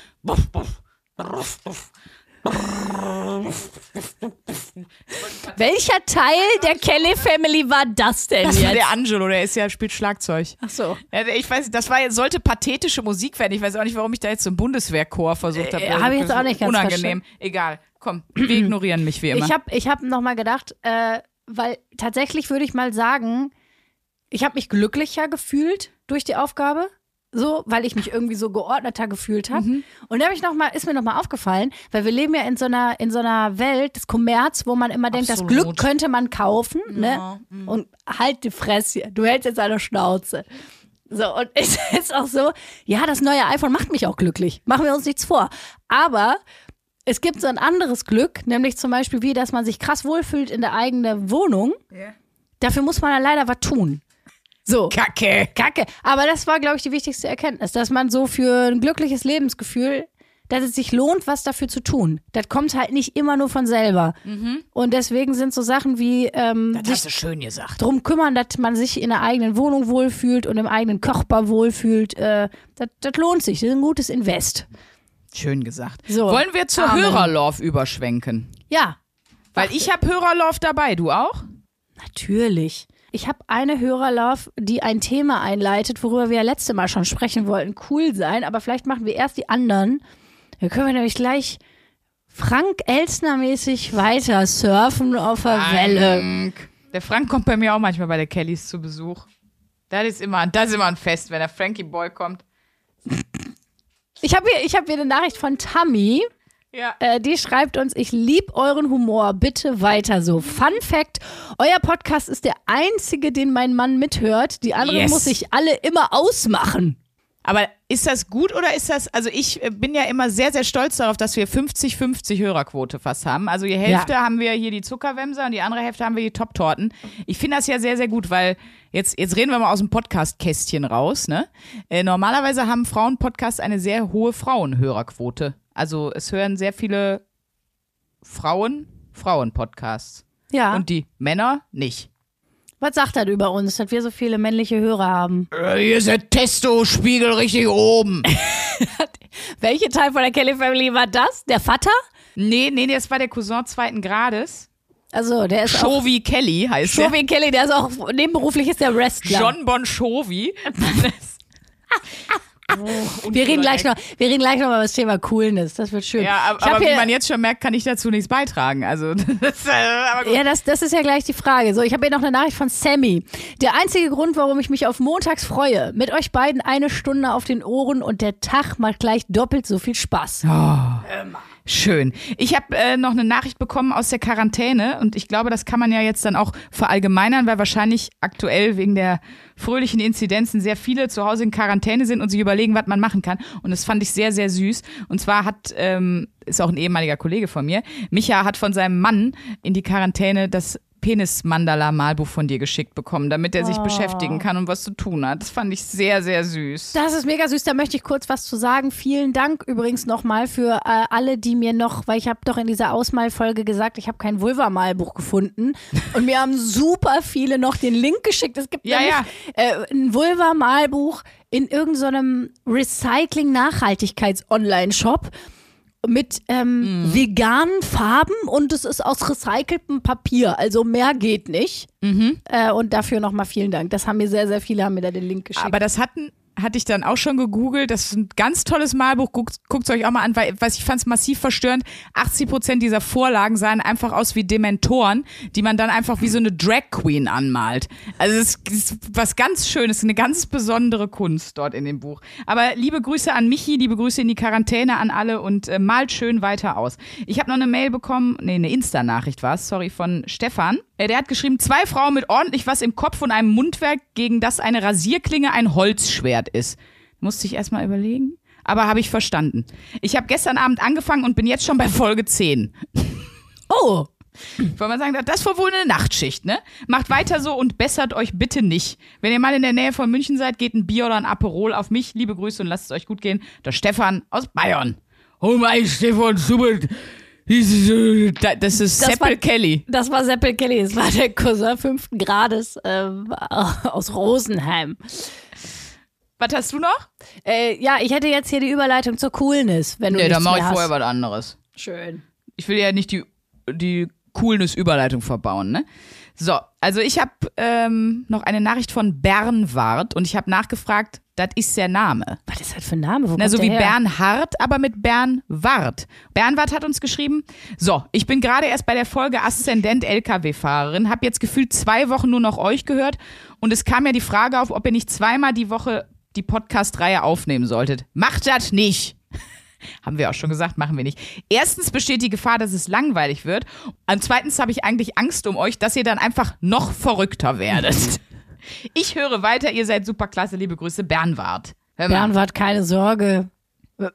Welcher Teil der Kelly-Family war das denn jetzt? Das war der Angelo, der ist ja, spielt Schlagzeug. Ach so. Ich weiß, das war, sollte pathetische Musik werden. Ich weiß auch nicht, warum ich da jetzt so einen Bundeswehrchor versucht habe. Habe ich jetzt auch nicht ganz unangenehm. Verstanden. Egal, komm, wir ignorieren mich wie immer. Ich hab nochmal gedacht, weil tatsächlich würde ich mal sagen, ich habe mich glücklicher gefühlt durch die Aufgabe. So, weil ich mich irgendwie so geordneter gefühlt habe. Mhm. Und da ist mir nochmal aufgefallen, weil wir leben ja in so einer Welt des Kommerz, wo man immer denkt, das Glück könnte man kaufen, ja, ne? Mhm. Und halt die Fresse, du hältst jetzt eine Schnauze. So, und es ist auch so, ja, das neue iPhone macht mich auch glücklich. Machen wir uns nichts vor. Aber es gibt so ein anderes Glück, nämlich zum Beispiel wie, dass man sich krass wohlfühlt in der eigenen Wohnung. Yeah. Dafür muss man ja leider was tun. So. Kacke. Aber das war, glaube ich, die wichtigste Erkenntnis, dass man so für ein glückliches Lebensgefühl, dass es sich lohnt, was dafür zu tun. Das kommt halt nicht immer nur von selber. Mhm. Und deswegen sind so Sachen wie das hast du schön gesagt. Drum kümmern, dass man sich in der eigenen Wohnung wohlfühlt und im eigenen Körper wohlfühlt. Das lohnt sich. Das ist ein gutes Invest. Schön gesagt. So. Wollen wir zur Hörerlove überschwenken? Ja. Weil ich habe Hörerlove dabei. Du auch? Natürlich. Ich habe eine Hörerlove, die ein Thema einleitet, worüber wir ja letzte Mal schon sprechen wollten. Cool sein, aber vielleicht machen wir erst die anderen. Dann können wir nämlich gleich Frank Elstner-mäßig weiter surfen auf der Welle. Der Frank kommt bei mir auch manchmal bei der Kellys zu Besuch. Das ist immer ein Fest, wenn der Frankie Boy kommt. Ich hab hier eine Nachricht von Tammy. Ja. Die schreibt uns, ich liebe euren Humor, bitte weiter so. Fun Fact, euer Podcast ist der einzige, den mein Mann mithört. Die anderen muss ich alle immer ausmachen. Aber ist das gut oder ist das, also ich bin ja immer sehr, sehr stolz darauf, dass wir 50-50 Hörerquote fast haben. Also die Hälfte haben wir hier die Zuckerwämser und die andere Hälfte haben wir die Top-Torten. Ich finde das ja sehr, sehr gut, weil jetzt reden wir mal aus dem Podcast-Kästchen raus, ne? Normalerweise haben Frauen-Podcasts eine sehr hohe Frauenhörerquote. Also es hören sehr viele Frauen-Podcasts. Ja. Und die Männer nicht. Was sagt das über uns, dass wir so viele männliche Hörer haben? Hier ist der Testo-Spiegel richtig oben. Welcher Teil von der Kelly-Family war das? Der Vater? Nee, das war der Cousin zweiten Grades. Also der ist Shovi Kelly heißt er. Shovi Kelly, der ist auch, nebenberuflich ist der Wrestler. John Bon Shovi. Oh, wir reden gleich noch mal über das Thema Coolness, das wird schön. Ja, aber wie man jetzt schon merkt, kann ich dazu nichts beitragen. Also, aber gut. Ja, das ist ja gleich die Frage. So, ich habe hier noch eine Nachricht von Sammy. Der einzige Grund, warum ich mich auf montags freue, mit euch beiden eine Stunde auf den Ohren und der Tag macht gleich doppelt so viel Spaß. Oh. Schön. Ich habe noch eine Nachricht bekommen aus der Quarantäne und ich glaube, das kann man ja jetzt dann auch verallgemeinern, weil wahrscheinlich aktuell wegen der fröhlichen Inzidenzen sehr viele zu Hause in Quarantäne sind und sich überlegen, was man machen kann. Und das fand ich sehr, sehr süß. Und zwar ist auch ein ehemaliger Kollege von mir, Micha hat von seinem Mann in die Quarantäne das Penis-Mandala-Malbuch von dir geschickt bekommen, damit er sich beschäftigen kann und was zu tun hat. Das fand ich sehr, sehr süß. Das ist mega süß, da möchte ich kurz was zu sagen. Vielen Dank übrigens nochmal für alle, die mir noch, weil ich habe doch in dieser Ausmalfolge gesagt, ich habe kein Vulva-Malbuch gefunden und mir haben super viele noch den Link geschickt. Es gibt ein Vulva-Malbuch in irgendeinem Recycling-Nachhaltigkeits-Online-Shop mit veganen Farben und es ist aus recyceltem Papier, also mehr geht nicht. Mhm. Und dafür nochmal vielen Dank. Das haben mir sehr, sehr viele, haben mir da den Link geschickt. Aber das hatte ich dann auch schon gegoogelt. Das ist ein ganz tolles Malbuch. Guckt es euch auch mal an, weil ich fand es massiv verstörend. 80% dieser Vorlagen sahen einfach aus wie Dementoren, die man dann einfach wie so eine Drag Queen anmalt. Also es ist was ganz Schönes, eine ganz besondere Kunst dort in dem Buch. Aber liebe Grüße an Michi, liebe Grüße in die Quarantäne an alle und malt schön weiter aus. Ich habe noch eine Mail bekommen, eine Insta-Nachricht war es, sorry, von Stefan. Der hat geschrieben, 2 Frauen mit ordentlich was im Kopf und einem Mundwerk, gegen das eine Rasierklinge ein Holzschwert ist. Musste ich erstmal überlegen, aber habe ich verstanden. Ich habe gestern Abend angefangen und bin jetzt schon bei Folge 10. Oh! Ich wollte mal sagen, das war wohl eine Nachtschicht, ne? Macht weiter so und bessert euch bitte nicht. Wenn ihr mal in der Nähe von München seid, geht ein Bier oder ein Aperol auf mich. Liebe Grüße und lasst es euch gut gehen. Der Stefan aus Bayern. Oh mein Stefan, super. Das ist Seppel Kelly. Das war Seppel Kelly. Das war der Cousin 5. Grades aus Rosenheim. Was hast du noch? Ja, ich hätte jetzt hier die Überleitung zur Coolness. Wenn du nee, da mache ich vorher was anderes. Schön. Ich will ja nicht die Coolness-Überleitung verbauen, ne? So, also ich habe noch eine Nachricht von Bernward und ich habe nachgefragt, das ist der Name. Was ist das für ein Name? Wo kommt der her? So wie Bernhard, aber mit Bernward. Bernward hat uns geschrieben, so, ich bin gerade erst bei der Folge Aszendent LKW-Fahrerin, habe jetzt gefühlt 2 Wochen nur noch euch gehört und es kam ja die Frage auf, ob ihr nicht zweimal die Woche die Podcast-Reihe aufnehmen solltet. Macht das nicht! Haben wir auch schon gesagt, machen wir nicht. Erstens besteht die Gefahr, dass es langweilig wird. Und zweitens habe ich eigentlich Angst um euch, dass ihr dann einfach noch verrückter werdet. Ich höre weiter, ihr seid super klasse. Liebe Grüße, Bernward. Bernward, keine Sorge. So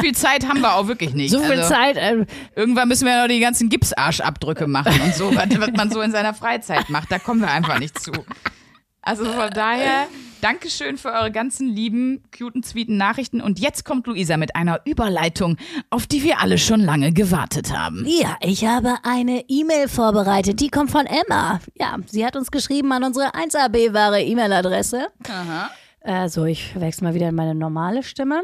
viel Zeit haben wir auch wirklich nicht. So viel Zeit. Irgendwann müssen wir ja noch die ganzen Gipsarschabdrücke machen und so, was man so in seiner Freizeit macht. Da kommen wir einfach nicht zu. Also von daher, Dankeschön für eure ganzen lieben, cuten, sweeten Nachrichten. Und jetzt kommt Luisa mit einer Überleitung, auf die wir alle schon lange gewartet haben. Ja, ich habe eine E-Mail vorbereitet. Die kommt von Emma. Ja, sie hat uns geschrieben an unsere 1AB-Ware E-Mail-Adresse. Aha. So, ich wechsle mal wieder in meine normale Stimme.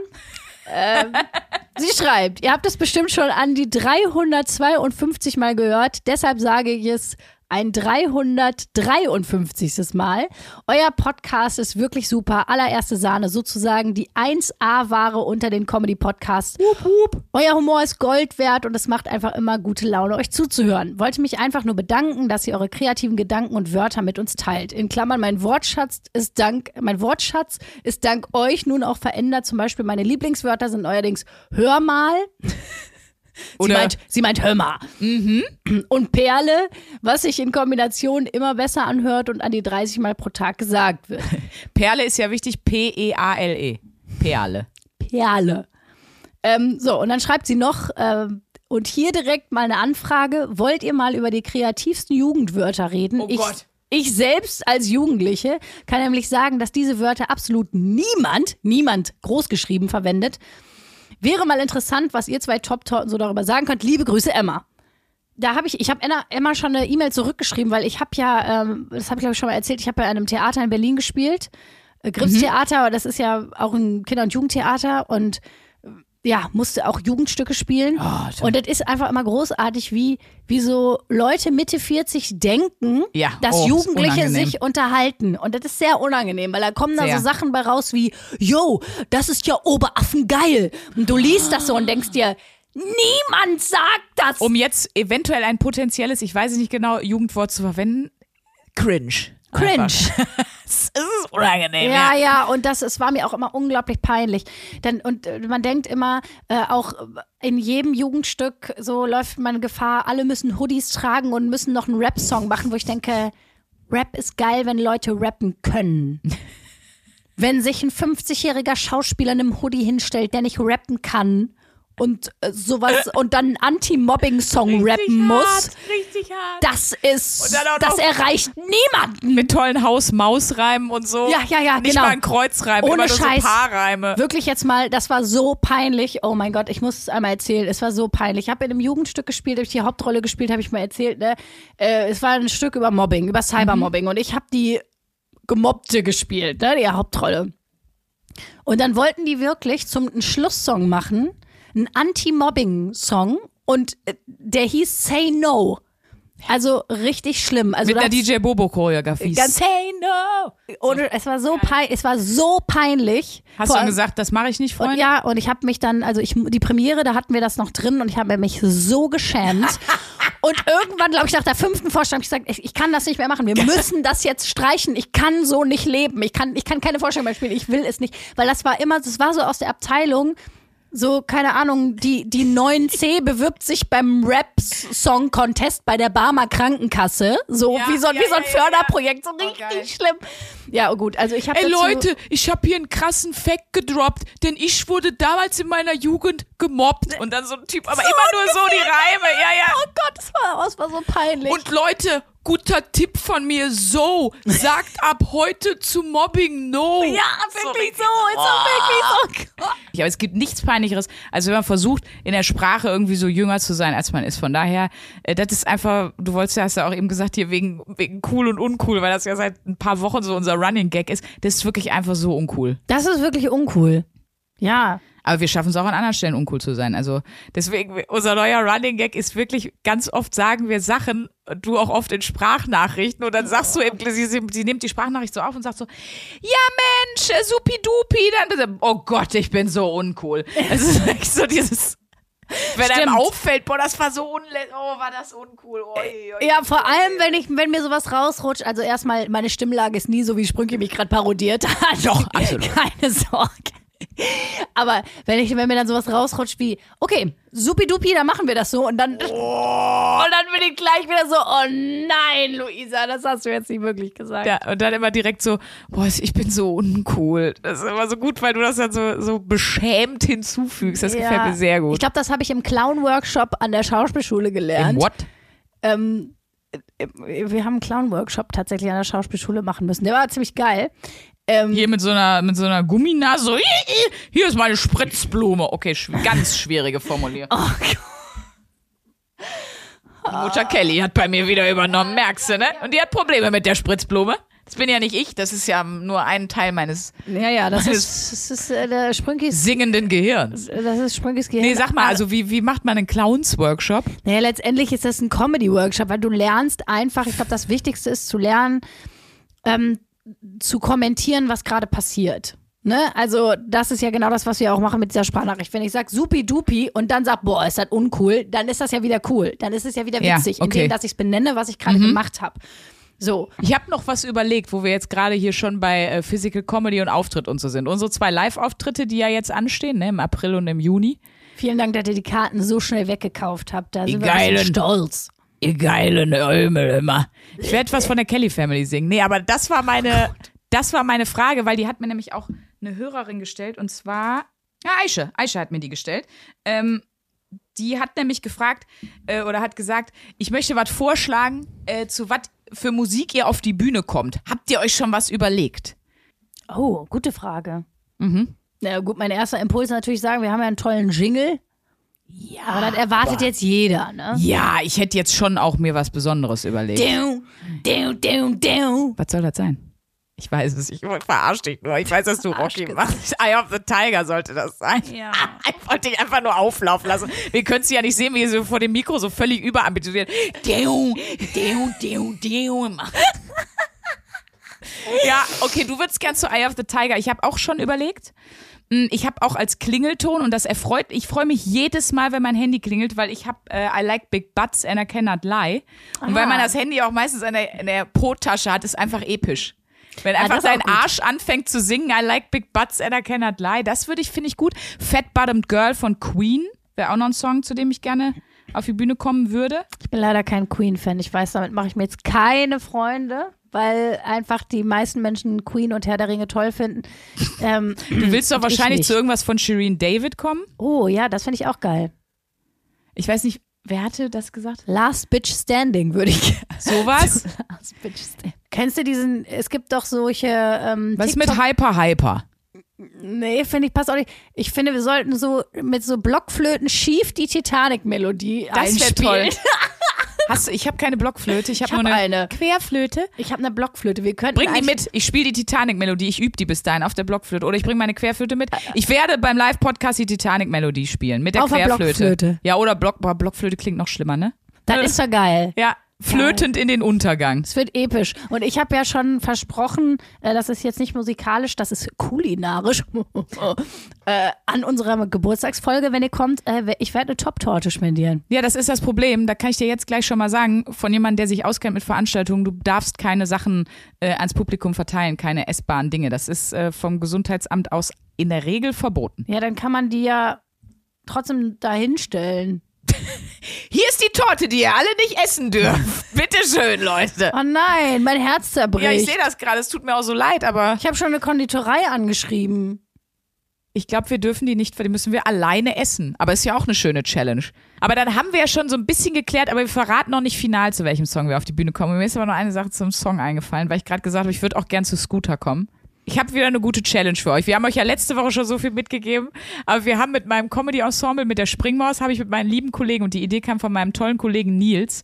Sie schreibt, ihr habt es bestimmt schon an die 352 Mal gehört. Deshalb sage ich es ein 353. Mal. Euer Podcast ist wirklich super. Allererste Sahne, sozusagen die 1A-Ware unter den Comedy-Podcasts. Euer Humor ist Gold wert und es macht einfach immer gute Laune, euch zuzuhören. Wollte mich einfach nur bedanken, dass ihr eure kreativen Gedanken und Wörter mit uns teilt. In Klammern, mein Wortschatz ist dank euch nun auch verändert. Zum Beispiel meine Lieblingswörter sind neuerdings Hör mal. Sie meint hör mal. Mhm. Und Perle, was sich in Kombination immer besser anhört und an die 30 Mal pro Tag gesagt wird. Perle ist ja wichtig, P-E-A-L-E. Perle. Perle. So, und dann schreibt sie noch, und hier direkt mal eine Anfrage, wollt ihr mal über die kreativsten Jugendwörter reden? Oh Gott. Ich selbst als Jugendliche kann nämlich sagen, dass diese Wörter absolut niemand großgeschrieben verwendet. Wäre mal interessant, was ihr 2 Top-Torten so darüber sagen könnt. Liebe Grüße, Emma. Da habe ich habe Emma schon eine E-Mail zurückgeschrieben, weil ich habe ja, das habe ich glaube ich schon mal erzählt, ich habe ja an einem Theater in Berlin gespielt. Griffstheater, aber das ist ja auch ein Kinder- und Jugendtheater und ja, musste auch Jugendstücke spielen. Oh, und das ist einfach immer großartig, wie so Leute Mitte 40 denken, ja, dass Jugendliche sich unterhalten. Und das ist sehr unangenehm, weil da kommen da so Sachen bei raus wie, yo, das ist ja Oberaffengeil. Und du liest das so und denkst dir, niemand sagt das. Um jetzt eventuell ein potenzielles, ich weiß nicht genau, Jugendwort zu verwenden, Cringe. Es ist unangenehm. Ja, und es war mir auch immer unglaublich peinlich. Und man denkt immer, auch in jedem Jugendstück, so läuft man Gefahr, alle müssen Hoodies tragen und müssen noch einen Rap-Song machen, wo ich denke, Rap ist geil, wenn Leute rappen können. Wenn sich ein 50-jähriger Schauspieler in einem Hoodie hinstellt, der nicht rappen kann und sowas und dann einen Anti-Mobbing-Song rappen muss. Richtig hart. Das erreicht niemanden. Mit tollen Haus-Maus-Reimen und so. Ja, nicht genau. Nicht mal ein Kreuzreim, ohne immer nur Scheiß. So Paarreime. Wirklich jetzt mal, das war so peinlich. Oh mein Gott, ich muss es einmal erzählen. Es war so peinlich. Ich habe in einem Jugendstück gespielt, habe ich die Hauptrolle gespielt, habe ich mal erzählt. Ne? Es war ein Stück über Mobbing, über Cybermobbing. Und ich habe die Gemobbte gespielt, ne? Die Hauptrolle. Und dann wollten die wirklich einen Schlusssong machen, ein Anti-Mobbing-Song und der hieß Say No. Also richtig schlimm. Also mit der DJ Bobo-Choreografie. Ganz Say No. Oder es war so peinlich. Hast du dann gesagt, das mache ich nicht, Freunde? Und ich habe mich dann, die Premiere, da hatten wir das noch drin und ich habe mich so geschämt. Und irgendwann, glaube ich, nach der 5. Vorstellung habe ich gesagt, ich kann das nicht mehr machen. Wir müssen das jetzt streichen. Ich kann so nicht leben. Ich kann keine Vorstellung mehr spielen. Ich will es nicht. Weil das war so aus der Abteilung, so, keine Ahnung, die 9C bewirbt sich beim Rap-Song-Contest bei der Barmer Krankenkasse. Wie so ein Förderprojekt, so richtig schlimm. Ja, oh gut, also ich habe Leute, ich habe hier einen krassen Fact gedroppt, denn ich wurde damals in meiner Jugend gemobbt. Und dann so ein Typ, aber so immer nur so die Reime. Ja. Oh Gott, das war so peinlich. Und Leute, guter Tipp von mir, so, sagt ab heute zu Mobbing no. Ja, wirklich so, wirklich so. Ja, aber es gibt nichts Peinlicheres, als wenn man versucht, in der Sprache irgendwie so jünger zu sein, als man ist. Von daher, das ist einfach, du wolltest ja, hast ja auch eben gesagt, hier wegen cool und uncool, weil das ja seit ein paar Wochen so unser Running Gag ist. Das ist wirklich einfach so uncool. Das ist wirklich uncool. Ja. Aber wir schaffen es auch an anderen Stellen uncool zu sein. Also deswegen, unser neuer Running Gag ist wirklich, ganz oft sagen wir Sachen, du auch oft in Sprachnachrichten, und dann sagst du eben, sie nimmt die Sprachnachricht so auf und sagt so, ja Mensch, supidupi, dann, oh Gott, ich bin so uncool. Es ist echt so dieses, wenn einem auffällt, boah, das war so war das uncool. Oi. Ja, vor allem, wenn mir sowas rausrutscht, also erstmal, meine Stimmlage ist nie so, wie Sprünke mich gerade parodiert hat. Doch, absolut. Keine Sorge. Aber wenn mir dann sowas rausrutscht wie, okay, supidupi, dann machen wir das so, und dann bin ich gleich wieder so, oh nein, Luisa, das hast du jetzt nicht wirklich gesagt. Ja, und dann immer direkt so, boah, ich bin so uncool. Das ist immer so gut, weil du das dann so beschämt hinzufügst. Das gefällt mir sehr gut. Ich glaube, das habe ich im Clown-Workshop an der Schauspielschule gelernt. In what? Wir haben einen Clown-Workshop tatsächlich an der Schauspielschule machen müssen. Der war ziemlich geil. Hier mit so einer Gumminase, so, hier ist meine Spritzblume. Okay, ganz schwierige Formulierung. Oh Gott. Die Mutter Kelly hat bei mir wieder übernommen, merkst du, ne? Und die hat Probleme mit der Spritzblume. Das bin ja nicht ich, das ist ja nur ein Teil meines das ist Sprünkis singenden Gehirns. Das ist Sprünkis Gehirn. Nee, sag mal, also wie macht man einen Clowns-Workshop? Naja, letztendlich ist das ein Comedy-Workshop, weil du lernst einfach, ich glaube, das Wichtigste ist zu lernen, zu kommentieren, was gerade passiert. Ne? Also das ist ja genau das, was wir auch machen mit dieser Sprachnachricht. Wenn ich sage supidupi und dann sag, boah, ist das uncool, dann ist das ja wieder cool. Dann ist es ja wieder witzig, ja, okay. Indem dass ich es benenne, was ich gerade gemacht habe. So. Ich habe noch was überlegt, wo wir jetzt gerade hier schon bei Physical Comedy und Auftritt und so sind. Unsere 2 Live-Auftritte, die ja jetzt anstehen, ne? Im April und im Juni. Vielen Dank, dass ihr die Karten so schnell weggekauft habt. Da sind wir ein bisschen stolz. Ihr geilen Ölmel immer. Ich werde was von der Kelly-Family singen. Nee, aber das war meine Frage, weil die hat mir nämlich auch eine Hörerin gestellt, und zwar, ja, Aisha. Aisha hat mir die gestellt. Die hat nämlich gefragt oder hat gesagt, ich möchte was vorschlagen, zu was für Musik ihr auf die Bühne kommt. Habt ihr euch schon was überlegt? Oh, gute Frage. Na gut, mein erster Impuls ist natürlich sagen, wir haben ja einen tollen Jingle. Ja, aber das erwartet jetzt jeder, ne? Ja, ich hätte jetzt schon auch mir was Besonderes überlegt. Was soll das sein? Ich weiß es, ich verarsche dich nur. Ich weiß, dass du Rocky machst. Eye of the Tiger sollte das sein. Ja. Ich wollte dich einfach nur auflaufen lassen. Wir können es ja nicht sehen, wie ihr so vor dem Mikro so völlig überambitioniert. Ja, okay, du würdest gern zu Eye of the Tiger. Ich habe auch schon überlegt. Ich habe auch als Klingelton, und das erfreut, ich freue mich jedes Mal, wenn mein Handy klingelt, weil ich habe I like big butts and I cannot lie. Und weil man das Handy auch meistens in der Po-Tasche hat, ist einfach episch. Wenn einfach dein Arsch anfängt zu singen, I like big butts and I cannot lie, das finde ich gut. Fat Bottomed Girl von Queen wäre auch noch ein Song, zu dem ich gerne auf die Bühne kommen würde. Ich bin leider kein Queen-Fan, ich weiß, damit mache ich mir jetzt keine Freunde. Weil einfach die meisten Menschen Queen und Herr der Ringe toll finden. Du willst doch wahrscheinlich zu irgendwas von Shireen David kommen? Oh ja, das finde ich auch geil. Ich weiß nicht, wer hatte das gesagt? Last Bitch Standing würde ich. Sowas? Last Bitch Standing. Kennst du diesen, es gibt doch solche was TikTok mit Hyper? Nee, finde ich, passt auch nicht. Ich finde, wir sollten so mit so Blockflöten schief die Titanic-Melodie einspielen. Das wäre toll. Ich habe keine Blockflöte, ich habe nur eine Querflöte. Ich habe eine Blockflöte. Wir könnten bring die mit, ich spiele die Titanic-Melodie, ich übe die bis dahin auf der Blockflöte. Oder ich bringe meine Querflöte mit. Ich werde beim Live-Podcast die Titanic-Melodie spielen, mit der auf Querflöte. Blockflöte. Ja, oder Blockflöte klingt noch schlimmer, ne? Dann ist ja geil. Ja, flötend in den Untergang. Es wird episch. Und ich habe ja schon versprochen, das ist jetzt nicht musikalisch, das ist kulinarisch, an unserer Geburtstagsfolge, wenn ihr kommt, ich werde eine Top-Torte spendieren. Ja, das ist das Problem. Da kann ich dir jetzt gleich schon mal sagen, von jemandem, der sich auskennt mit Veranstaltungen, du darfst keine Sachen ans Publikum verteilen, keine essbaren Dinge. Das ist vom Gesundheitsamt aus in der Regel verboten. Ja, dann kann man die ja trotzdem dahinstellen. Hier ist die Torte, die ihr alle nicht essen dürft. Bitteschön, Leute. Oh nein, mein Herz zerbricht. Ja, ich sehe das gerade. Es tut mir auch so leid, aber ich habe schon eine Konditorei angeschrieben. Ich glaube, wir dürfen die nicht, die müssen wir alleine essen. Aber ist ja auch eine schöne Challenge. Aber dann haben wir ja schon so ein bisschen geklärt, aber wir verraten noch nicht final, zu welchem Song wir auf die Bühne kommen. Und mir ist aber noch eine Sache zum Song eingefallen, weil ich gerade gesagt habe, ich würde auch gern zu Scooter kommen. Ich habe wieder eine gute Challenge für euch. Wir haben euch ja letzte Woche schon so viel mitgegeben, aber wir haben mit meinem Comedy-Ensemble, mit der Springmaus, habe ich mit meinen lieben Kollegen, und die Idee kam von meinem tollen Kollegen Nils,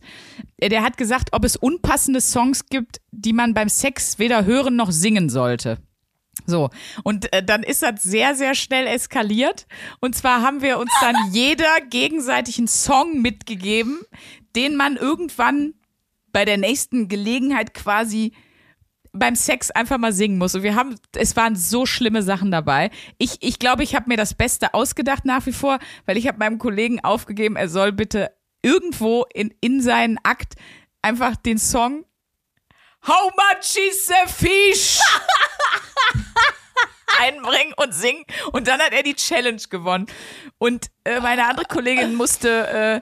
der hat gesagt, ob es unpassende Songs gibt, die man beim Sex weder hören noch singen sollte. So, und dann ist das sehr, sehr schnell eskaliert. Und zwar haben wir uns dann jeder gegenseitig einen Song mitgegeben, den man irgendwann bei der nächsten Gelegenheit quasi beim Sex einfach mal singen muss. Und wir haben, es waren so schlimme Sachen dabei. Ich glaube, ich habe mir das Beste ausgedacht nach wie vor, weil ich habe meinem Kollegen aufgegeben, er soll bitte irgendwo in seinen Akt einfach den Song How much is a fish? einbringen und singen. Und dann hat er die Challenge gewonnen. Und meine andere Kollegin musste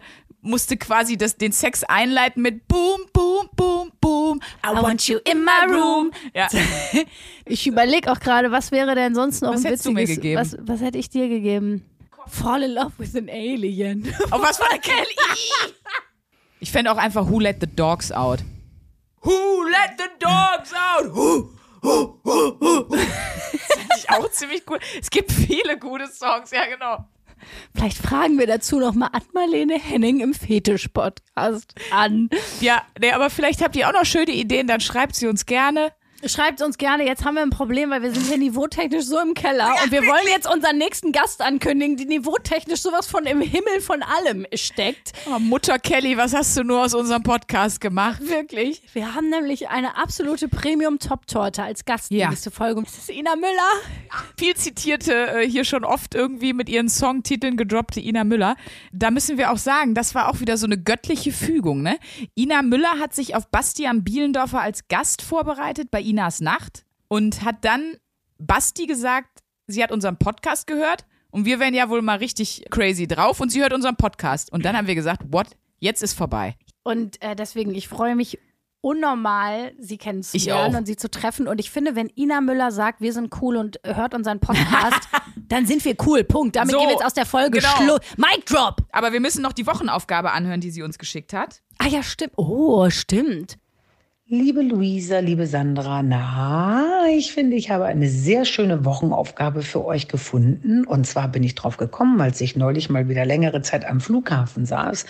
quasi den Sex einleiten mit Boom, Boom, Boom, Boom. I want you in my room. Ja. Ich überlege auch gerade, was wäre denn sonst noch ein witziges... Was hättest du mir gegeben? Was hätte ich dir gegeben? Fall in love with an alien. Oh, was war der Kelly? Ich fände auch einfach Who Let the Dogs Out. Who let the dogs out? Who? Das finde ich auch ziemlich gut. Es gibt viele gute Songs, ja genau. Vielleicht fragen wir dazu nochmal Ann-Marlene Henning im Fetisch-Podcast an. Ja, nee, aber vielleicht habt ihr auch noch schöne Ideen, dann schreibt sie uns gerne. Schreibt uns gerne, jetzt haben wir ein Problem, weil wir sind hier niveautechnisch so im Keller und wir wollen jetzt unseren nächsten Gast ankündigen, die niveautechnisch sowas von im Himmel von allem steckt. Oh, Mutter Kelly, was hast du nur aus unserem Podcast gemacht? Wirklich. Wir haben nämlich eine absolute Premium-Top-Torte als Gast nächste Folge. Das ist Ina Müller. Viel zitierte, hier schon oft irgendwie mit ihren Songtiteln gedroppte Ina Müller. Da müssen wir auch sagen, das war auch wieder so eine göttliche Fügung, ne? Ina Müller hat sich auf Bastian Bielendorfer als Gast vorbereitet bei Inas Nacht und hat dann Basti gesagt, sie hat unseren Podcast gehört und wir wären ja wohl mal richtig crazy drauf und sie hört unseren Podcast. Und dann haben wir gesagt, what? Jetzt ist vorbei. Und deswegen, ich freue mich unnormal, sie kennenzulernen und sie zu treffen. Und ich finde, wenn Ina Müller sagt, wir sind cool und hört unseren Podcast, dann sind wir cool, Punkt. Damit gehen wir jetzt aus der Folge. Genau. Schluss. Mic drop! Aber wir müssen noch die Wochenaufgabe anhören, die sie uns geschickt hat. Ah ja, stimmt. Oh, stimmt. Liebe Luisa, liebe Sandra, na, ich finde, ich habe eine sehr schöne Wochenaufgabe für euch gefunden. Und zwar bin ich drauf gekommen, als ich neulich mal wieder längere Zeit am Flughafen saß.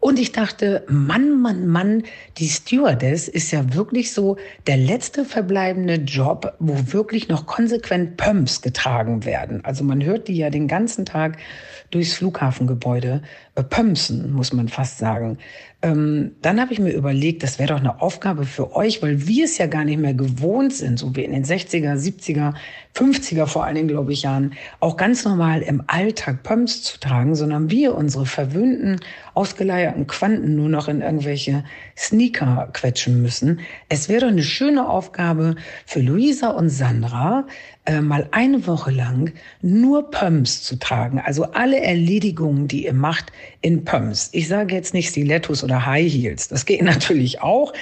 Und ich dachte, Mann, Mann, Mann, die Stewardess ist ja wirklich so der letzte verbleibende Job, wo wirklich noch konsequent Pumps getragen werden. Also man hört die ja den ganzen Tag durchs Flughafengebäude pumpsen, muss man fast sagen. Dann habe ich mir überlegt, das wäre doch eine Aufgabe für euch, weil wir es ja gar nicht mehr gewohnt sind, so wie in den 60er, 70er, 50er vor allen Dingen, glaube ich, Jahren, auch ganz normal im Alltag Pumps zu tragen, sondern wir unsere verwöhnten, ausgeleierten Quanten nur noch in irgendwelche Sneaker quetschen müssen. Es wäre doch eine schöne Aufgabe für Luisa und Sandra, mal eine Woche lang nur Pumps zu tragen. Also alle Erledigungen, die ihr macht, in Pumps. Ich sage jetzt nicht Stilettos oder High Heels. Das geht natürlich auch.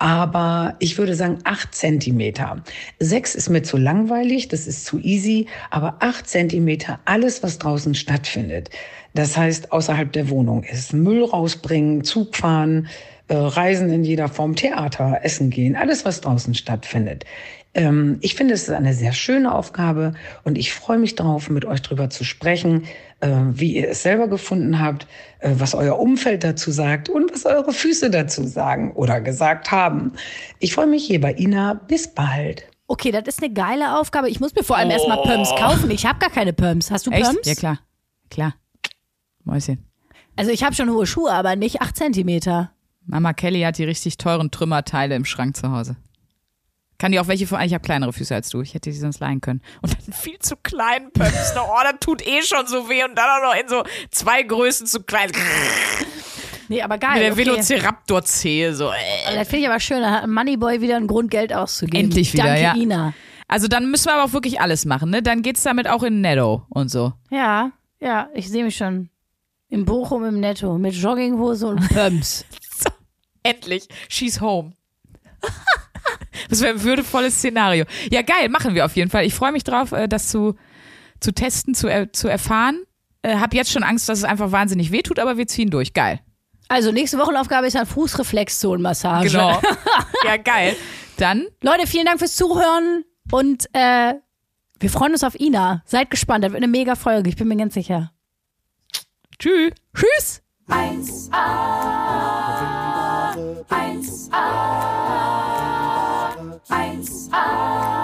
Aber ich würde sagen 8 Zentimeter. 6 ist mir zu langweilig, das ist zu easy. Aber 8 Zentimeter, alles, was draußen stattfindet. Das heißt, außerhalb der Wohnung ist Müll rausbringen, Zug fahren, Reisen in jeder Form, Theater, Essen gehen, alles, was draußen stattfindet. Ich finde, es ist eine sehr schöne Aufgabe und ich freue mich darauf, mit euch drüber zu sprechen, wie ihr es selber gefunden habt, was euer Umfeld dazu sagt und was eure Füße dazu sagen oder gesagt haben. Ich freue mich hier bei Ina. Bis bald. Okay, das ist eine geile Aufgabe. Ich muss mir vor allem erstmal Pumps kaufen. Ich habe gar keine Pumps. Hast du Pumps? Echt? Ja, klar. Klar. Mäuschen. Also ich habe schon hohe Schuhe, aber nicht 8 Zentimeter. Mama Kelly hat die richtig teuren Trümmerteile im Schrank zu Hause. Kann die auch welche von? Ich habe kleinere Füße als du. Ich hätte die sonst leihen können. Und dann viel zu kleinen Pumps. Oh, das tut schon so weh. Und dann auch noch in so 2 Größen zu klein. Nee, aber geil. Mit der Velociraptor-Zehe. So. Das finde ich aber schön. Da hat Moneyboy wieder einen Grund, Geld auszugeben. Endlich wieder, danke, ja. Danke, Ina. Also dann müssen wir aber auch wirklich alles machen, ne? Dann geht's damit auch in Netto und so. Ja, ja. Ich sehe mich schon. In Bochum im Netto. Mit Jogginghose und Pumps. So. Endlich. She's home. Das wäre ein würdevolles Szenario. Ja, geil, machen wir auf jeden Fall. Ich freue mich drauf, das zu zu testen, zu erfahren. Hab jetzt schon Angst, dass es einfach wahnsinnig wehtut, aber wir ziehen durch. Geil. Also nächste Wochenaufgabe ist dann Fußreflexzonenmassage. Genau. Ja, geil. Dann. Leute, vielen Dank fürs Zuhören und wir freuen uns auf Ina. Seid gespannt, das wird eine mega Folge, ich bin mir ganz sicher. Tschüss. Tschüss. 1A. 1A. 1A.